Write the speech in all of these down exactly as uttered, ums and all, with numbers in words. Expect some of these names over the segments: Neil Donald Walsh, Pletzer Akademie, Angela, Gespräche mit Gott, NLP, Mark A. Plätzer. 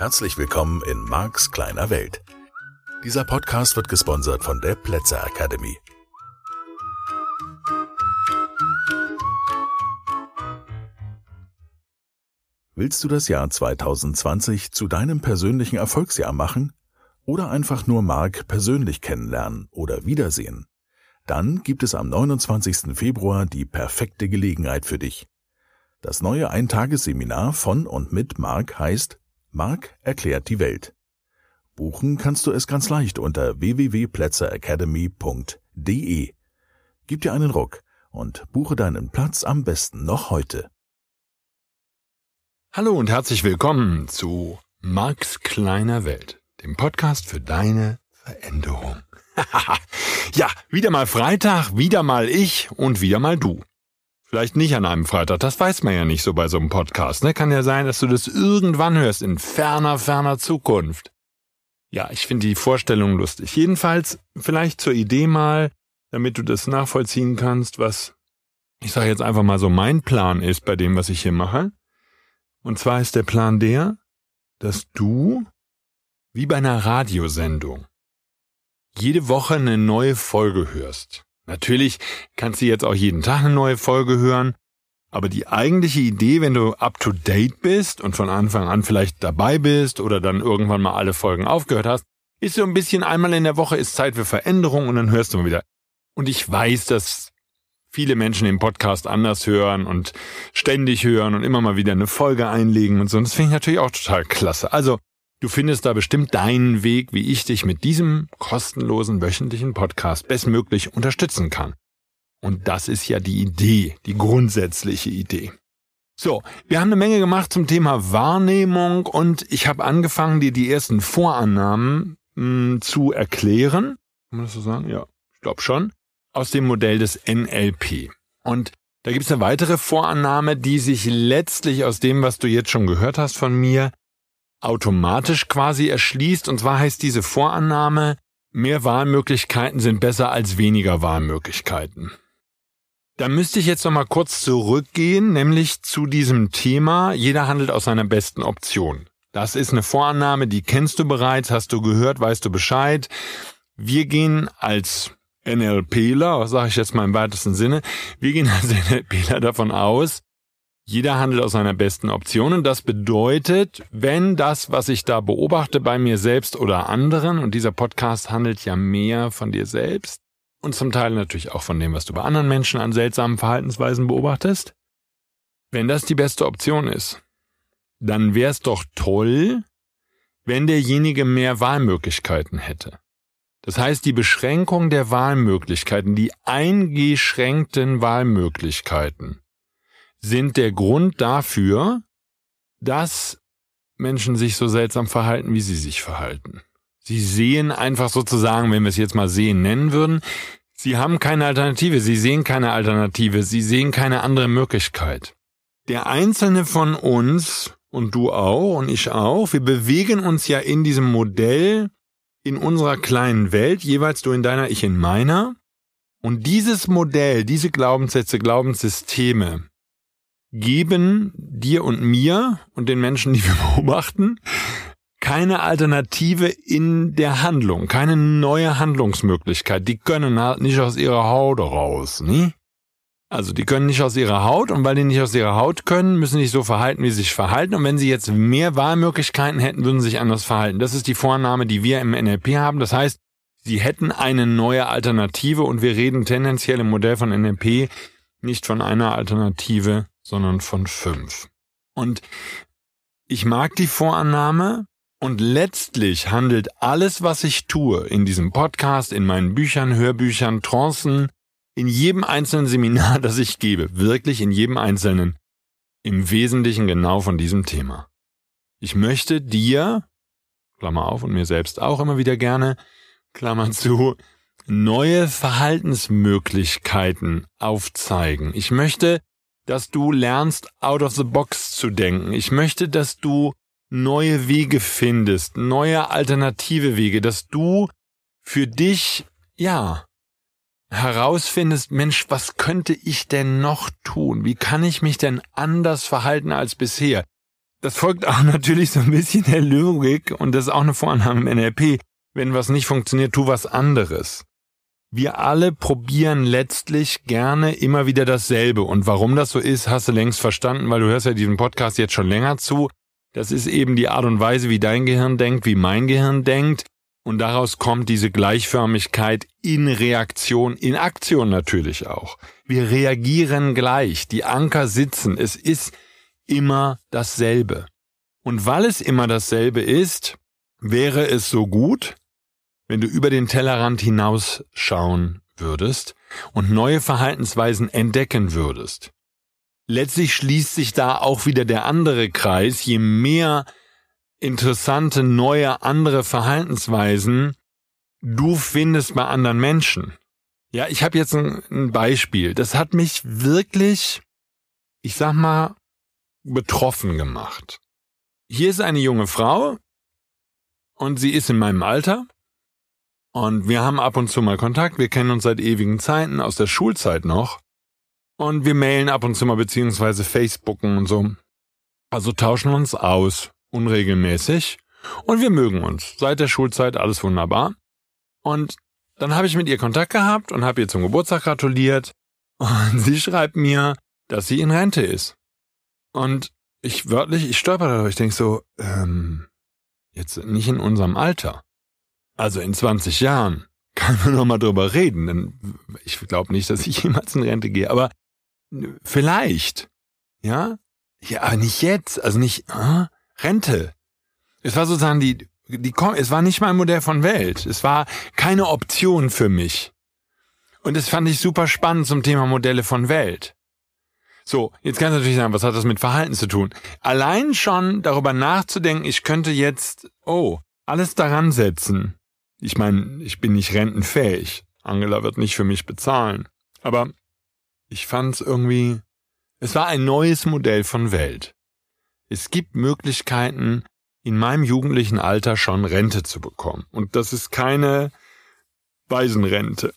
Herzlich willkommen in Marks kleiner Welt. Dieser Podcast wird gesponsert von der Pletzer Akademie. Willst du das Jahr zwanzig zwanzig zu deinem persönlichen Erfolgsjahr machen oder einfach nur Mark persönlich kennenlernen oder wiedersehen? Dann gibt es am neunundzwanzigsten Februar die perfekte Gelegenheit für dich. Das neue Eintagesseminar von und mit Mark heißt Mark erklärt die Welt. Buchen kannst du es ganz leicht unter w w w punkt pletzer academy punkt d e. Gib dir einen Ruck und buche deinen Platz am besten noch heute. Hallo und herzlich willkommen zu Marks kleiner Welt, dem Podcast für deine Veränderung. Ja, wieder mal Freitag, wieder mal ich und wieder mal du. Vielleicht nicht an einem Freitag, das weiß man ja nicht so bei so einem Podcast, ne? Kann ja sein, dass du das irgendwann hörst in ferner, ferner Zukunft. Ja, ich finde die Vorstellung lustig. Jedenfalls vielleicht zur Idee mal, damit du das nachvollziehen kannst, was, ich sage jetzt einfach mal so, mein Plan ist bei dem, was ich hier mache. Und zwar ist der Plan der, dass du, wie bei einer Radiosendung, jede Woche eine neue Folge hörst. Natürlich kannst du jetzt auch jeden Tag eine neue Folge hören, aber die eigentliche Idee, wenn du up-to-date bist und von Anfang an vielleicht dabei bist oder dann irgendwann mal alle Folgen aufgehört hast, ist so ein bisschen einmal in der Woche ist Zeit für Veränderung und dann hörst du mal wieder. Und ich weiß, dass viele Menschen den Podcast anders hören und ständig hören und immer mal wieder eine Folge einlegen und so. Und das finde ich natürlich auch total klasse. Also du findest da bestimmt deinen Weg, wie ich dich mit diesem kostenlosen wöchentlichen Podcast bestmöglich unterstützen kann. Und das ist ja die Idee, die grundsätzliche Idee. So, wir haben eine Menge gemacht zum Thema Wahrnehmung und ich habe angefangen, dir die ersten Vorannahmen mh, zu erklären. Kann man das so sagen? Ja, ich glaube schon. Aus dem Modell des N L P. Und da gibt es eine weitere Vorannahme, die sich letztlich aus dem, was du jetzt schon gehört hast von mir, automatisch quasi erschließt. Und zwar heißt diese Vorannahme, mehr Wahlmöglichkeiten sind besser als weniger Wahlmöglichkeiten. Da müsste ich jetzt nochmal kurz zurückgehen, nämlich zu diesem Thema, jeder handelt aus seiner besten Option. Das ist eine Vorannahme, die kennst du bereits, hast du gehört, weißt du Bescheid. Wir gehen als NLPler, sage ich jetzt mal im weitesten Sinne, wir gehen als NLPler davon aus, jeder handelt aus seiner besten Option und das bedeutet, wenn das, was ich da beobachte bei mir selbst oder anderen, und dieser Podcast handelt ja mehr von dir selbst und zum Teil natürlich auch von dem, was du bei anderen Menschen an seltsamen Verhaltensweisen beobachtest, wenn das die beste Option ist, dann wäre es doch toll, wenn derjenige mehr Wahlmöglichkeiten hätte. Das heißt, die Beschränkung der Wahlmöglichkeiten, die eingeschränkten Wahlmöglichkeiten, sind der Grund dafür, dass Menschen sich so seltsam verhalten, wie sie sich verhalten. Sie sehen einfach sozusagen, wenn wir es jetzt mal sehen nennen würden, sie haben keine Alternative, sie sehen keine Alternative, sie sehen keine andere Möglichkeit. Der Einzelne von uns, und du auch und ich auch, wir bewegen uns ja in diesem Modell, in unserer kleinen Welt, jeweils du in deiner, ich in meiner. Und dieses Modell, diese Glaubenssätze, Glaubenssysteme geben dir und mir und den Menschen, die wir beobachten, keine Alternative in der Handlung, keine neue Handlungsmöglichkeit. Die können halt nicht aus ihrer Haut raus, ne? Also die können nicht aus ihrer Haut und weil die nicht aus ihrer Haut können, müssen die sich so verhalten, wie sie sich verhalten. Und wenn sie jetzt mehr Wahlmöglichkeiten hätten, würden sie sich anders verhalten. Das ist die Vorannahme, die wir im N L P haben. Das heißt, sie hätten eine neue Alternative und wir reden tendenziell im Modell von N L P nicht von einer Alternative, sondern von fünf. Und ich mag die Vorannahme und letztlich handelt alles, was ich tue, in diesem Podcast, in meinen Büchern, Hörbüchern, Trancen, in jedem einzelnen Seminar, das ich gebe, wirklich in jedem einzelnen, im Wesentlichen genau von diesem Thema. Ich möchte dir, Klammer auf und mir selbst auch immer wieder gerne, Klammer zu, neue Verhaltensmöglichkeiten aufzeigen. Ich möchte, dass du lernst, out of the box zu denken. Ich möchte, dass du neue Wege findest, neue alternative Wege, dass du für dich, ja, herausfindest, Mensch, was könnte ich denn noch tun? Wie kann ich mich denn anders verhalten als bisher? Das folgt auch natürlich so ein bisschen der Logik, und das ist auch eine Vorannahme im N L P. Wenn was nicht funktioniert, tu was anderes. Wir alle probieren letztlich gerne immer wieder dasselbe. Und warum das so ist, hast du längst verstanden, weil du hörst ja diesen Podcast jetzt schon länger zu. Das ist eben die Art und Weise, wie dein Gehirn denkt, wie mein Gehirn denkt. Und daraus kommt diese Gleichförmigkeit in Reaktion, in Aktion natürlich auch. Wir reagieren gleich, die Anker sitzen, es ist immer dasselbe. Und weil es immer dasselbe ist, wäre es so gut, wenn du über den Tellerrand hinausschauen würdest und neue Verhaltensweisen entdecken würdest. Letztlich schließt sich da auch wieder der andere Kreis, je mehr interessante, neue, andere Verhaltensweisen du findest bei anderen Menschen. Ja, ich habe jetzt ein, ein Beispiel. Das hat mich wirklich, ich sag mal, betroffen gemacht. Hier ist eine junge Frau und sie ist in meinem Alter und wir haben ab und zu mal Kontakt. Wir kennen uns seit ewigen Zeiten, aus der Schulzeit noch, und wir mailen ab und zu mal beziehungsweise Facebooken und so. Also tauschen uns aus. Unregelmäßig, und wir mögen uns. Seit der Schulzeit alles wunderbar. Und dann habe ich mit ihr Kontakt gehabt und habe ihr zum Geburtstag gratuliert, und sie schreibt mir, dass sie in Rente ist. Und ich wörtlich, ich stolper darüber, ich denke so, ähm, jetzt nicht in unserem Alter. Also in zwanzig Jahren kann man nochmal drüber reden, denn ich glaube nicht, dass ich jemals in Rente gehe, aber vielleicht, ja? Ja, aber nicht jetzt, also nicht, äh? Rente. Es war sozusagen die, die, es war nicht mein Modell von Welt. Es war keine Option für mich. Und das fand ich super spannend zum Thema Modelle von Welt. So, jetzt kannst du natürlich sagen, was hat das mit Verhalten zu tun? Allein schon darüber nachzudenken, ich könnte jetzt, oh, alles daran setzen. Ich meine, ich bin nicht rentenfähig. Angela wird nicht für mich bezahlen. Aber ich fand es irgendwie, es war ein neues Modell von Welt. Es gibt Möglichkeiten, in meinem jugendlichen Alter schon Rente zu bekommen. Und das ist keine Waisenrente.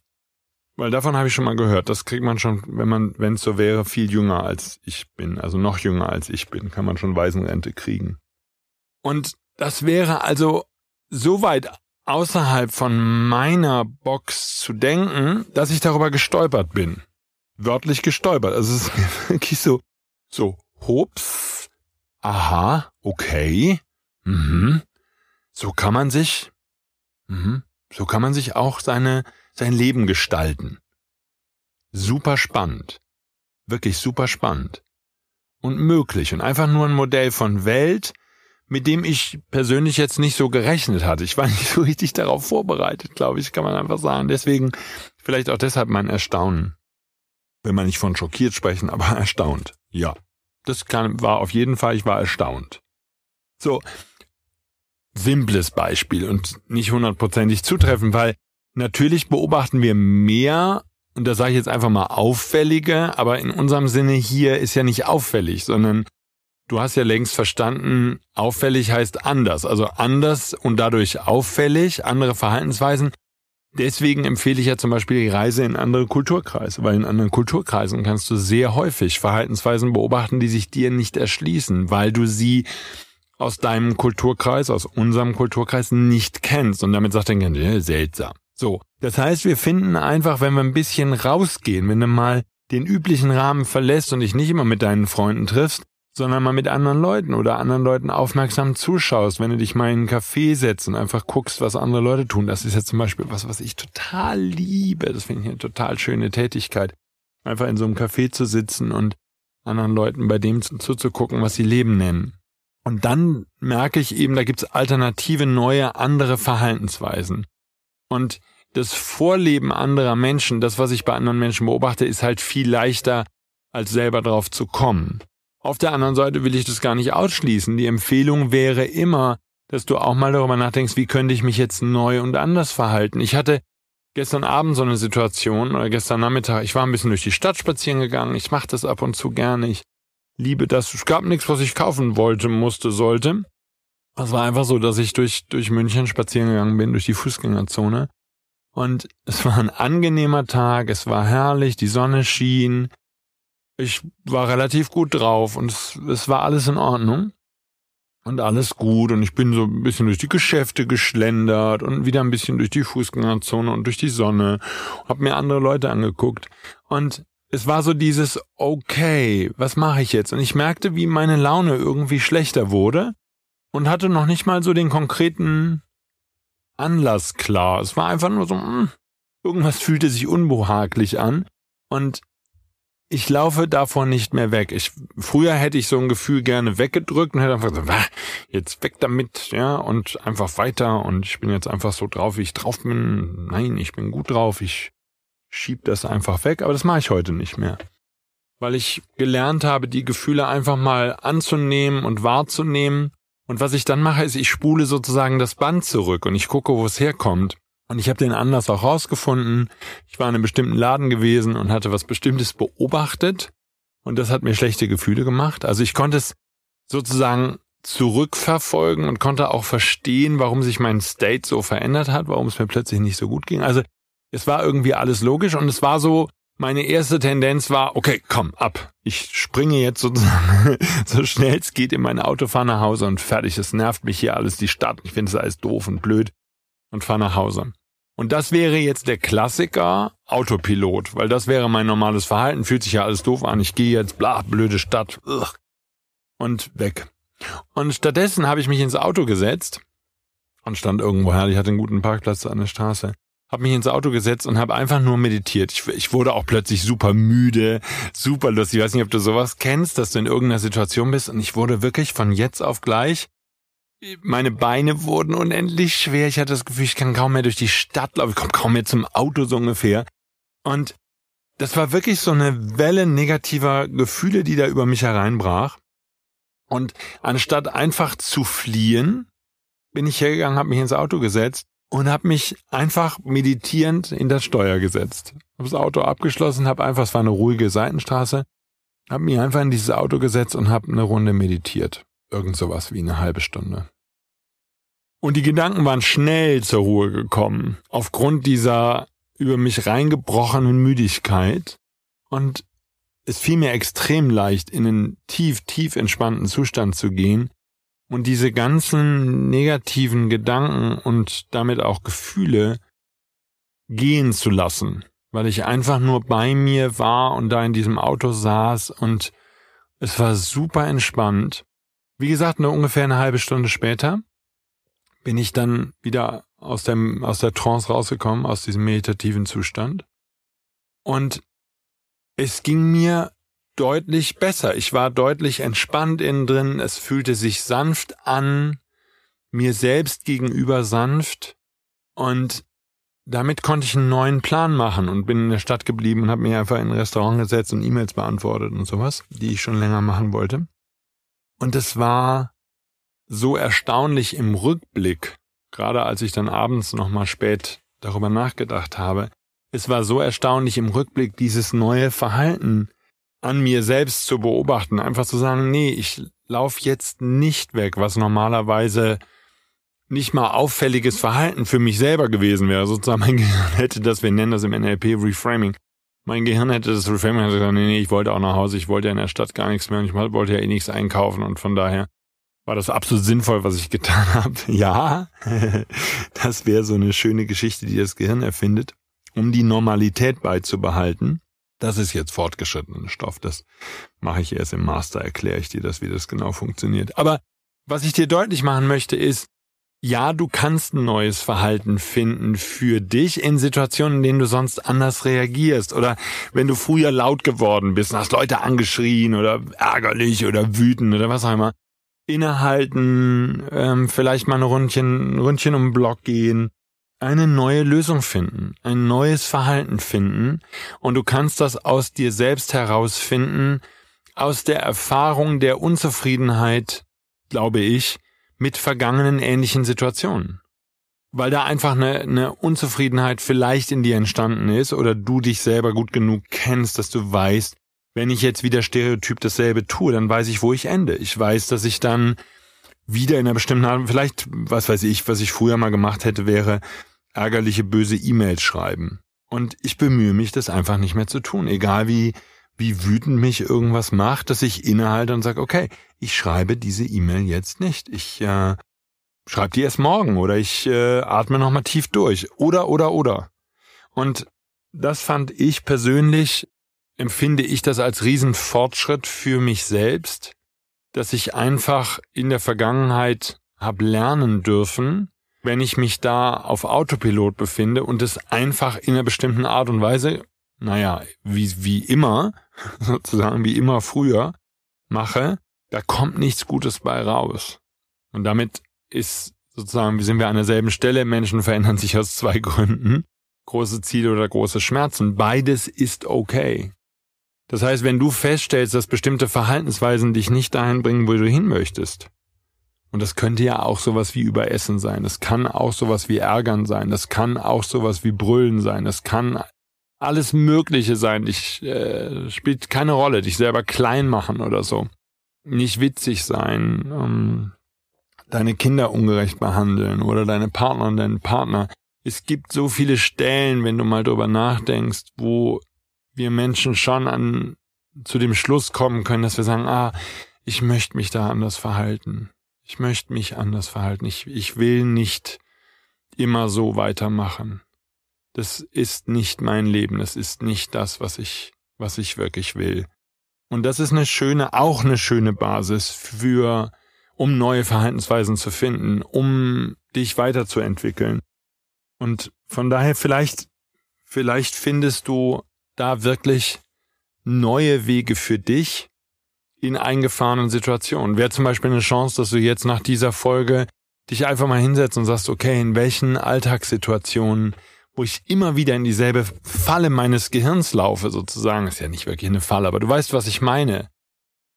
Weil davon habe ich schon mal gehört. Das kriegt man schon, wenn man, wenn es so wäre, viel jünger als ich bin. Also noch jünger als ich bin, kann man schon Waisenrente kriegen. Und das wäre also so weit außerhalb von meiner Box zu denken, dass ich darüber gestolpert bin. Wörtlich gestolpert. Also es ist wirklich so, so, hops. Aha, okay, mhm. So kann man sich, mhm. So kann man sich auch seine, sein Leben gestalten. Super spannend. Wirklich super spannend. Und möglich. Und einfach nur ein Modell von Welt, mit dem ich persönlich jetzt nicht so gerechnet hatte. Ich war nicht so richtig darauf vorbereitet, glaube ich, kann man einfach sagen. Deswegen, vielleicht auch deshalb mein Erstaunen. Wenn man nicht von schockiert sprechen, aber erstaunt. Ja. Das kann, war auf jeden Fall, ich war erstaunt. So, simples Beispiel und nicht hundertprozentig zutreffend, weil natürlich beobachten wir mehr, und da sage ich jetzt einfach mal auffällige, aber in unserem Sinne hier ist ja nicht auffällig, sondern du hast ja längst verstanden, auffällig heißt anders, also anders und dadurch auffällig, andere Verhaltensweisen. Deswegen empfehle ich ja zum Beispiel die Reise in andere Kulturkreise, weil in anderen Kulturkreisen kannst du sehr häufig Verhaltensweisen beobachten, die sich dir nicht erschließen, weil du sie aus deinem Kulturkreis, aus unserem Kulturkreis nicht kennst. Und damit sagt dein Kind, ja, seltsam. So, das heißt, wir finden einfach, wenn wir ein bisschen rausgehen, wenn du mal den üblichen Rahmen verlässt und dich nicht immer mit deinen Freunden triffst, sondern mal mit anderen Leuten oder anderen Leuten aufmerksam zuschaust, wenn du dich mal in einen Café setzt und einfach guckst, was andere Leute tun. Das ist ja zum Beispiel was, was ich total liebe. Das finde ich eine total schöne Tätigkeit. Einfach in so einem Café zu sitzen und anderen Leuten bei dem zuzugucken, was sie Leben nennen. Und dann merke ich eben, da gibt's alternative, neue, andere Verhaltensweisen. Und das Vorleben anderer Menschen, das, was ich bei anderen Menschen beobachte, ist halt viel leichter, als selber drauf zu kommen. Auf der anderen Seite will ich das gar nicht ausschließen. Die Empfehlung wäre immer, dass du auch mal darüber nachdenkst, wie könnte ich mich jetzt neu und anders verhalten. Ich hatte gestern Abend so eine Situation oder gestern Nachmittag, ich war ein bisschen durch die Stadt spazieren gegangen. Ich mache das ab und zu gerne. Ich liebe das. Es gab nichts, was ich kaufen wollte, musste, sollte. Es war einfach so, dass ich durch, durch München spazieren gegangen bin, durch die Fußgängerzone. Und es war ein angenehmer Tag, es war herrlich, die Sonne schien. Ich war relativ gut drauf und es, es war alles in Ordnung. und alles gut und ich bin so ein bisschen durch die Geschäfte geschlendert und wieder ein bisschen durch die Fußgängerzone und durch die Sonne, habe mir andere Leute angeguckt und es war so dieses, okay, was mache ich jetzt? Und ich merkte, wie meine Laune irgendwie schlechter wurde und hatte noch nicht mal so den konkreten Anlass klar. Es war einfach nur so, mh, irgendwas fühlte sich unbehaglich an und ich laufe davon nicht mehr weg. Ich, früher hätte ich so ein Gefühl gerne weggedrückt und hätte einfach gesagt, bah, jetzt weg damit, ja, und einfach weiter und ich bin jetzt einfach so drauf, wie ich drauf bin. Nein, ich bin gut drauf, ich schieb das einfach weg, aber das mache ich heute nicht mehr. Weil ich gelernt habe, die Gefühle einfach mal anzunehmen und wahrzunehmen und was ich dann mache, ist, ich spule sozusagen das Band zurück und ich gucke, wo es herkommt. Und ich habe den Anlass auch rausgefunden. Ich war in einem bestimmten Laden gewesen und hatte was Bestimmtes beobachtet. Und das hat mir schlechte Gefühle gemacht. Also ich konnte es sozusagen zurückverfolgen und konnte auch verstehen, warum sich mein State so verändert hat, warum es mir plötzlich nicht so gut ging. Also es war irgendwie alles logisch und es war so, meine erste Tendenz war, okay, komm, ab. Ich springe jetzt sozusagen so schnell es geht in mein Auto, fahre nach Hause und fertig. Es nervt mich hier alles, die Stadt. Ich finde es alles doof und blöd. Und fahre nach Hause. Und das wäre jetzt der Klassiker Autopilot, weil das wäre mein normales Verhalten, fühlt sich ja alles doof an, ich gehe jetzt, bla, blöde Stadt, ugh, und weg. Und stattdessen habe ich mich ins Auto gesetzt und stand irgendwo her, ich hatte einen guten Parkplatz an der Straße, habe mich ins Auto gesetzt und habe einfach nur meditiert. Ich, ich wurde auch plötzlich super müde, super lustig, ich weiß nicht, ob du sowas kennst, dass du in irgendeiner Situation bist und ich wurde wirklich von jetzt auf gleich. Meine Beine wurden unendlich schwer. Ich hatte das Gefühl, ich kann kaum mehr durch die Stadt laufen. Ich komme kaum mehr zum Auto, so ungefähr. Und das war wirklich so eine Welle negativer Gefühle, die da über mich hereinbrach. Und anstatt einfach zu fliehen, bin ich hergegangen, habe mich ins Auto gesetzt und habe mich einfach meditierend in das Steuer gesetzt. Habe das Auto abgeschlossen, habe einfach, es war eine ruhige Seitenstraße, habe mich einfach in dieses Auto gesetzt und habe eine Runde meditiert. Irgend sowas wie eine halbe Stunde. Und die Gedanken waren schnell zur Ruhe gekommen, aufgrund dieser über mich reingebrochenen Müdigkeit. Und es fiel mir extrem leicht, in einen tief, tief entspannten Zustand zu gehen. Und diese ganzen negativen Gedanken und damit auch Gefühle gehen zu lassen, weil ich einfach nur bei mir war und da in diesem Auto saß. Und es war super entspannt. Wie gesagt, nur ungefähr eine halbe Stunde später bin ich dann wieder aus dem, aus der Trance rausgekommen, aus diesem meditativen Zustand. Und es ging mir deutlich besser. Ich war deutlich entspannt innen drin. Es fühlte sich sanft an, mir selbst gegenüber sanft. Und damit konnte ich einen neuen Plan machen und bin in der Stadt geblieben und habe mich einfach in ein Restaurant gesetzt und E-Mails beantwortet und sowas, die ich schon länger machen wollte. Und es war so erstaunlich im Rückblick, gerade als ich dann abends nochmal spät darüber nachgedacht habe, es war so erstaunlich im Rückblick, dieses neue Verhalten an mir selbst zu beobachten. Einfach zu sagen, nee, ich laufe jetzt nicht weg, was normalerweise nicht mal auffälliges Verhalten für mich selber gewesen wäre. Sozusagen mein Gehirn hätte das, wir nennen das im N L P Reframing, Mein Gehirn hätte das Reframing hätte gesagt, nee, nee, ich wollte auch nach Hause, ich wollte ja in der Stadt gar nichts mehr und ich wollte ja eh nichts einkaufen und von daher war das absolut sinnvoll, was ich getan habe. Ja, das wäre so eine schöne Geschichte, die das Gehirn erfindet, um die Normalität beizubehalten. Das ist jetzt fortgeschrittenen Stoff, das mache ich erst im Master, erkläre ich dir das, wie das genau funktioniert. Aber was ich dir deutlich machen möchte ist, ja, du kannst ein neues Verhalten finden für dich in Situationen, in denen du sonst anders reagierst. Oder wenn du früher laut geworden bist, hast Leute angeschrien oder ärgerlich oder wütend oder was auch immer. Innehalten, ähm, vielleicht mal ein Rundchen, ein Rundchen um den Block gehen. Eine neue Lösung finden, ein neues Verhalten finden. Und du kannst das aus dir selbst herausfinden, aus der Erfahrung der Unzufriedenheit, glaube ich, mit vergangenen ähnlichen Situationen. Weil da einfach eine, eine Unzufriedenheit vielleicht in dir entstanden ist oder du dich selber gut genug kennst, dass du weißt, wenn ich jetzt wieder Stereotyp dasselbe tue, dann weiß ich, wo ich ende. Ich weiß, dass ich dann wieder in einer bestimmten Art, vielleicht, was weiß ich, was ich früher mal gemacht hätte, wäre ärgerliche, böse E-Mails schreiben. Und ich bemühe mich, das einfach nicht mehr zu tun. Egal wie wie wütend mich irgendwas macht, dass ich innehalte und sage, okay, ich schreibe diese E-Mail jetzt nicht. Ich äh, schreibe die erst morgen oder ich äh, atme nochmal tief durch. Oder, oder, oder. Und das fand ich persönlich, empfinde ich das als Riesenfortschritt für mich selbst, dass ich einfach in der Vergangenheit habe lernen dürfen, wenn ich mich da auf Autopilot befinde und es einfach in einer bestimmten Art und Weise, naja, wie, wie immer, sozusagen wie immer früher mache, da kommt nichts Gutes bei raus. Und damit ist sozusagen, sind wir an derselben Stelle, Menschen verändern sich aus zwei Gründen. Große Ziele oder große Schmerzen. Beides ist okay. Das heißt, wenn du feststellst, dass bestimmte Verhaltensweisen dich nicht dahin bringen, wo du hin möchtest, und das könnte ja auch sowas wie Überessen sein, das kann auch sowas wie Ärgern sein, das kann auch sowas wie Brüllen sein, das kann alles Mögliche sein, dich, äh, spielt keine Rolle, dich selber klein machen oder so, nicht witzig sein, ähm, deine Kinder ungerecht behandeln oder deine Partnerin, deinen Partner. Es gibt so viele Stellen, wenn du mal drüber nachdenkst, wo wir Menschen schon an zu dem Schluss kommen können, dass wir sagen, ah, ich möchte mich da anders verhalten. Ich möchte mich anders verhalten. Ich, ich will nicht immer so weitermachen. Das ist nicht mein Leben. Das ist nicht das, was ich, was ich wirklich will. Und das ist eine schöne, auch eine schöne Basis für, um neue Verhaltensweisen zu finden, um dich weiterzuentwickeln. Und von daher vielleicht, vielleicht findest du da wirklich neue Wege für dich in eingefahrenen Situationen. Wäre zum Beispiel eine Chance, dass du jetzt nach dieser Folge dich einfach mal hinsetzt und sagst, okay, in welchen Alltagssituationen, wo ich immer wieder in dieselbe Falle meines Gehirns laufe, sozusagen, ist ja nicht wirklich eine Falle, aber du weißt, was ich meine,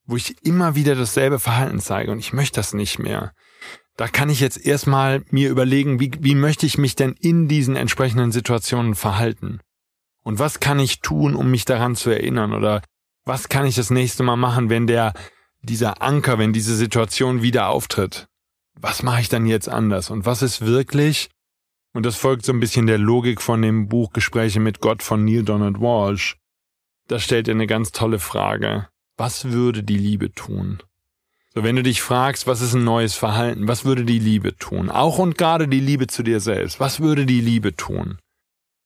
wo ich immer wieder dasselbe Verhalten zeige und ich möchte das nicht mehr. Da kann ich jetzt erstmal mir überlegen, wie, wie möchte ich mich denn in diesen entsprechenden Situationen verhalten? Und was kann ich tun, um mich daran zu erinnern? Oder was kann ich das nächste Mal machen, wenn der, dieser Anker, wenn diese Situation wieder auftritt? Was mache ich dann jetzt anders? Und was ist wirklich, und das folgt so ein bisschen der Logik von dem Buch Gespräche mit Gott von Neil Donald Walsh, da stellt er eine ganz tolle Frage. Was würde die Liebe tun? So, wenn du dich fragst, was ist ein neues Verhalten? Was würde die Liebe tun? Auch und gerade die Liebe zu dir selbst. Was würde die Liebe tun?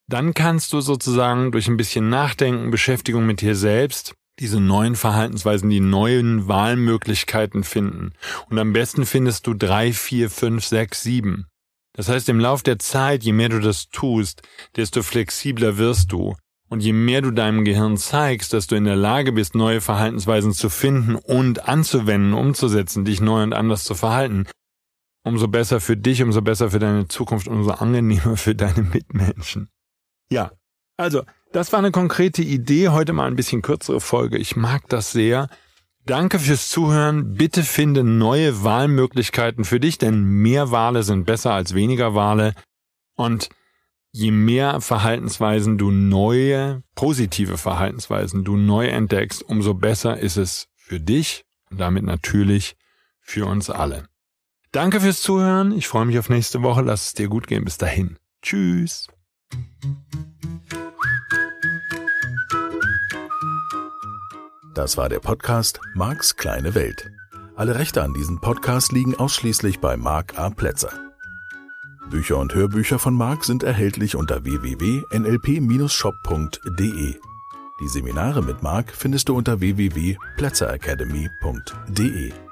Dann kannst du sozusagen durch ein bisschen Nachdenken, Beschäftigung mit dir selbst, diese neuen Verhaltensweisen, die neuen Wahlmöglichkeiten finden. Und am besten findest du drei, vier, fünf, sechs, sieben. Das heißt, im Lauf der Zeit, je mehr du das tust, desto flexibler wirst du. Und je mehr du deinem Gehirn zeigst, dass du in der Lage bist, neue Verhaltensweisen zu finden und anzuwenden, umzusetzen, dich neu und anders zu verhalten, umso besser für dich, umso besser für deine Zukunft, umso angenehmer für deine Mitmenschen. Ja, also, das war eine konkrete Idee, heute mal ein bisschen kürzere Folge. Ich mag das sehr. Danke fürs Zuhören. Bitte finde neue Wahlmöglichkeiten für dich, denn mehr Wale sind besser als weniger Wale. Und je mehr Verhaltensweisen du neue, positive Verhaltensweisen du neu entdeckst, umso besser ist es für dich und damit natürlich für uns alle. Danke fürs Zuhören. Ich freue mich auf nächste Woche. Lass es dir gut gehen. Bis dahin. Tschüss. Das war der Podcast Marks kleine Welt. Alle Rechte an diesem Podcast liegen ausschließlich bei Mark A. Plätzer. Bücher und Hörbücher von Mark sind erhältlich unter w w w punkt n l p dash shop punkt d e. Die Seminare mit Mark findest du unter w w w punkt pletzer akademie punkt d e.